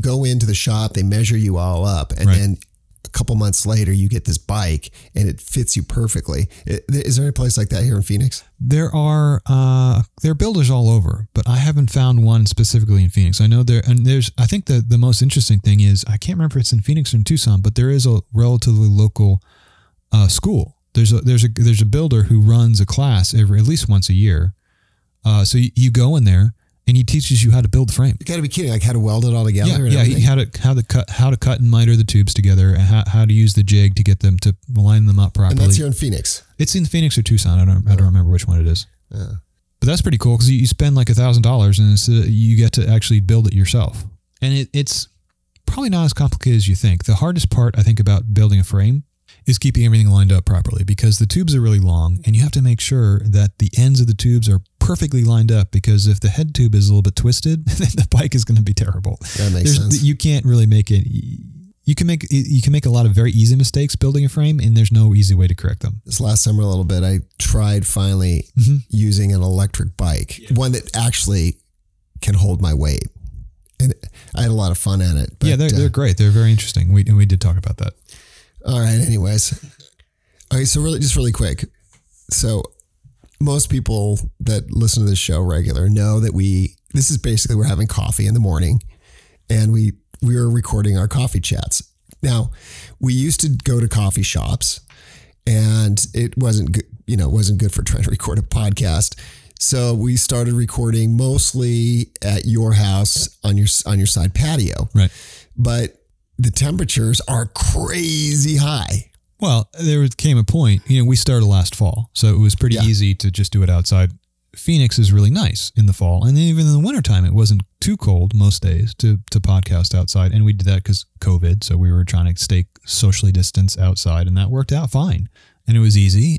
go into the shop, they measure you all up, and then a couple months later, you get this bike and it fits you perfectly. Is there any place like that here in Phoenix? There are builders all over, but I haven't found one specifically in Phoenix. I know I think the most interesting thing is, I can't remember if it's in Phoenix or in Tucson, but there is a relatively local school. There's a builder who runs a class at least once a year. So you go in there and he teaches you how to build the frame. You got to be kidding! Like how to weld it all together. Yeah. How to cut and miter the tubes together, and how to use the jig to get them to line them up properly. And that's here in Phoenix. It's in Phoenix or Tucson. I don't remember which one it is. But that's pretty cool because you spend like $1,000 and you get to actually build it yourself. And it's probably not as complicated as you think. The hardest part, I think, about building a frame is keeping everything lined up properly because the tubes are really long and you have to make sure that the ends of the tubes are perfectly lined up, because if the head tube is a little bit twisted, then the bike is going to be terrible. That makes sense. You can't really make it. You can make a lot of very easy mistakes building a frame, and there's no easy way to correct them. This last summer a little bit, I tried finally using an electric bike, one that actually can hold my weight. And I had a lot of fun at it. But, they're great. They're very interesting. We did talk about that. All right. Anyways. All right. So really quick. So most people that listen to this show regular know that we're having coffee in the morning and we are recording our coffee chats. Now, we used to go to coffee shops and it wasn't good, it wasn't good for trying to record a podcast. So we started recording mostly at your house on your side patio. Right. But the temperatures are crazy high. Well, there came a point, we started last fall, so it was pretty easy to just do it outside. Phoenix is really nice in the fall. And then even in the wintertime, it wasn't too cold most days to podcast outside. And we did that because COVID. So we were trying to stay socially distanced outside, and that worked out fine. And it was easy.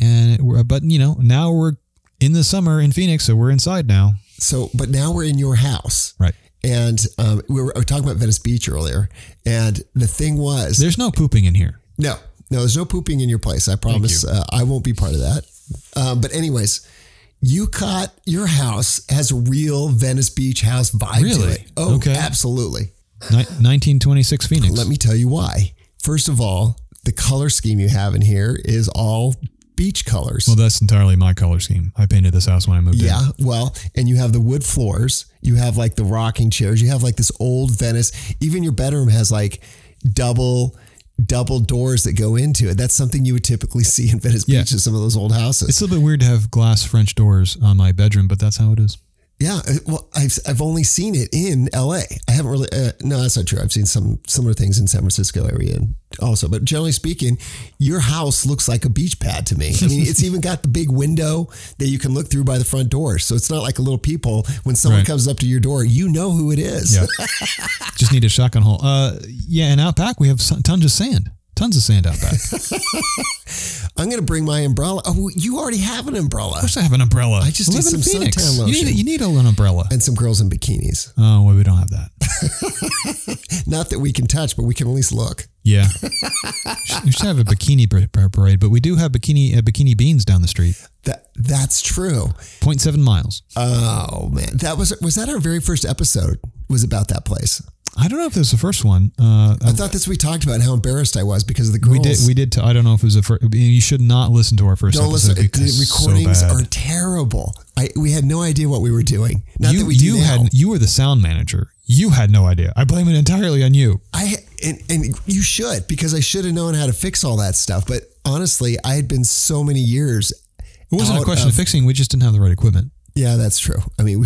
But now we're in the summer in Phoenix, so we're inside now. So, but now we're in your house. Right. And we were talking about Venice Beach earlier. And the thing was... there's no pooping in here. No, there's no pooping in your place. I promise I won't be part of that. But anyways, your house has a real Venice Beach house vibe to it. Oh, okay. Absolutely. 1926 Phoenix. Let me tell you why. First of all, the color scheme you have in here is all beach colors. Well, that's entirely my color scheme. I painted this house when I moved in. Yeah, well, and you have the wood floors. You have like the rocking chairs. You have like this old Venice. Even your bedroom has like double doors that go into it. That's something you would typically see in Venice Beach in some of those old houses. It's a little bit weird to have glass French doors on my bedroom, but that's how it is. Yeah. Well, I've only seen it in LA. I haven't really, no, that's not true. I've seen some similar things in San Francisco area also, but generally speaking, your house looks like a beach pad to me. I mean, it's even got the big window that you can look through by the front door. So it's not like a little peephole. When someone comes up to your door, you know who it is. Just need a shotgun hole. And out back, we have tons of sand. Tons of sand out back. I'm going to bring my umbrella. Oh, you already have an umbrella. Of course I have an umbrella. I just need some suntan lotion. You need an umbrella. And some girls in bikinis. Oh, well, we don't have that. Not that we can touch, but we can at least look. Yeah. We should have a bikini parade, but we do have bikini beans down the street. That's true. 0.7 miles. Oh, man. Was that our very first episode was about that place? I don't know if it was the first one. I thought this we talked about how embarrassed I was because of the girls. We did. I don't know if it was the first. You should not listen to our first episode. Don't listen. The recordings are terrible. We had no idea what we were doing. Not that we do now. You were the sound manager. You had no idea. I blame it entirely on you. And you should, because I should have known how to fix all that stuff. But honestly, I had been so many years. It wasn't a question of fixing. We just didn't have the right equipment. Yeah, that's true. I mean,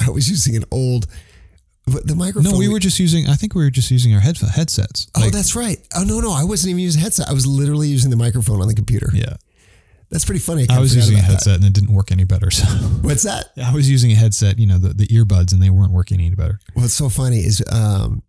I was using an old. But the microphone. No, we were just using our headsets. Oh, that's right. Oh, no. I wasn't even using a headset. I was literally using the microphone on the computer. Yeah. That's pretty funny. I was using a headset and it didn't work any better. So what's that? I was using a headset, the earbuds, and they weren't working any better. What's so funny is the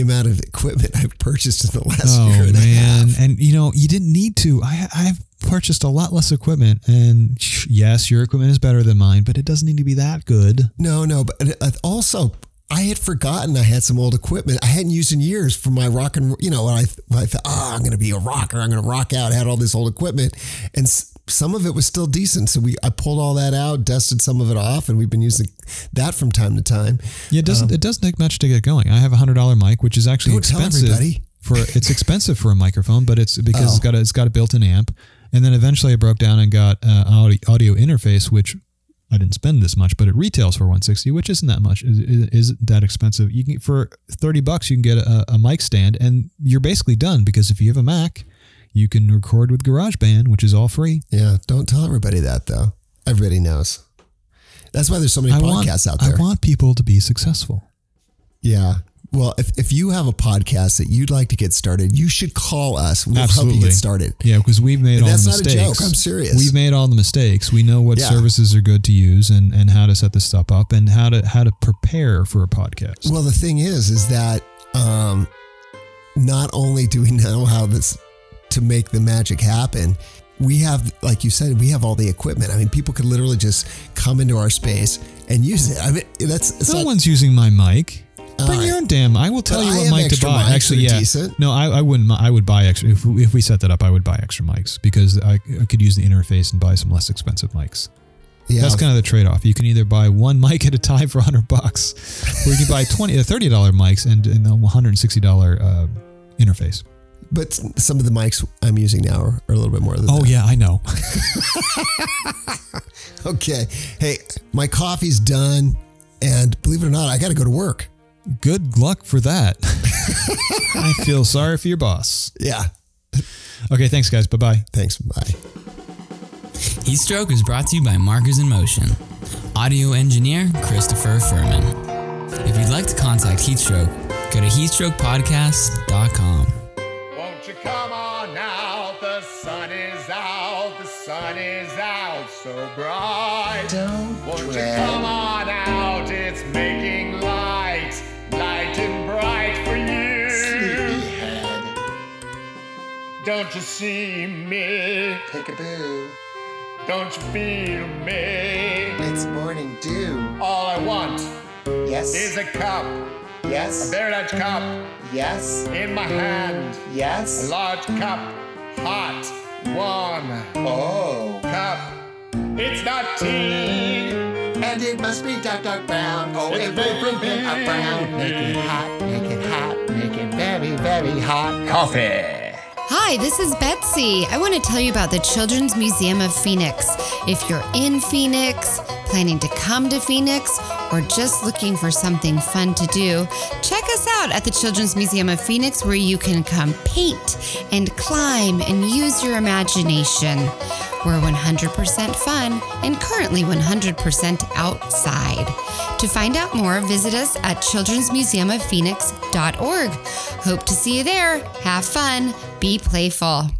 amount of equipment I've purchased in the last year and a half. Oh, man. And, you didn't need to. I've purchased a lot less equipment, and yes, your equipment is better than mine, but it doesn't need to be that good. No. But also, I had forgotten I had some old equipment I hadn't used in years for my rock and, I thought, I'm going to be a rocker. I'm going to rock out. I had all this old equipment, and some of it was still decent. So I pulled all that out, dusted some of it off, and we've been using that from time to time. Yeah, it doesn't take much to get going. I have $100 mic, which is actually expensive. Tell everybody. It's expensive for a microphone, but it's because it's got a built-in amp. And then eventually I broke down and got audio interface, which I didn't spend this much, but it retails for $160, which isn't that much. It isn't that expensive. You can, for $30, you can get a mic stand, and you're basically done, because if you have a Mac, you can record with GarageBand, which is all free. Yeah. Don't tell everybody that, though. Everybody knows. That's why there's so many podcasts out there. I want people to be successful. Yeah. Well, if you have a podcast that you'd like to get started, you should call us. We'll help you get started. Yeah, because we've made all the mistakes. That's not a joke. I'm serious. We've made all the mistakes. We know what services are good to use and how to set this stuff up and how to prepare for a podcast. Well, the thing is that not only do we know how to make the magic happen, we have, like you said, we have all the equipment. I mean, people could literally just come into our space and use it. I mean, someone's using my mic. Bring your own damn. I will tell you what mic to buy. Actually, yeah. Decent. No, I wouldn't. I would buy extra. If we set that up, I would buy extra mics because I could use the interface and buy some less expensive mics. Yeah. That's kind of the trade-off. You can either buy one mic at a time for $100 or you can buy $30 mics and a $160 interface. But some of the mics I'm using now are a little bit more than that. Oh, yeah, I know. Okay. Hey, my coffee's done. And believe it or not, I got to go to work. Good luck for that. I feel sorry for your boss. Yeah. Okay, thanks, guys. Bye-bye. Thanks. Bye. Heat Stroke is brought to you by Markers in Motion. Audio engineer, Christopher Furman. If you'd like to contact Heat Stroke, go to heatstrokepodcast.com. Won't you come on now? The sun is out. The sun is out so bright. Don't Won't dread. You come on out? It's making light and bright for you. Sleepyhead. Don't you see me? Peekaboo. Don't you feel me? It's morning dew. All I want. Yes. Is a cup. Yes. A very large cup. Yes. In my hand. Yes. A large cup. Hot. Warm. Oh. Cup. It's not tea. And it must be dark, dark brown. Oh, it's very brown. Make it hot, make it hot, make it very, very hot. Coffee. Hi, this is Betsy. I want to tell you about the Children's Museum of Phoenix. If you're in Phoenix, planning to come to Phoenix, or just looking for something fun to do, check us out at the Children's Museum of Phoenix, where you can come paint and climb and use your imagination. We're 100% fun and currently 100% outside. To find out more, visit us at childrensmuseumofphoenix.org. Hope to see you there. Have fun. Be playful.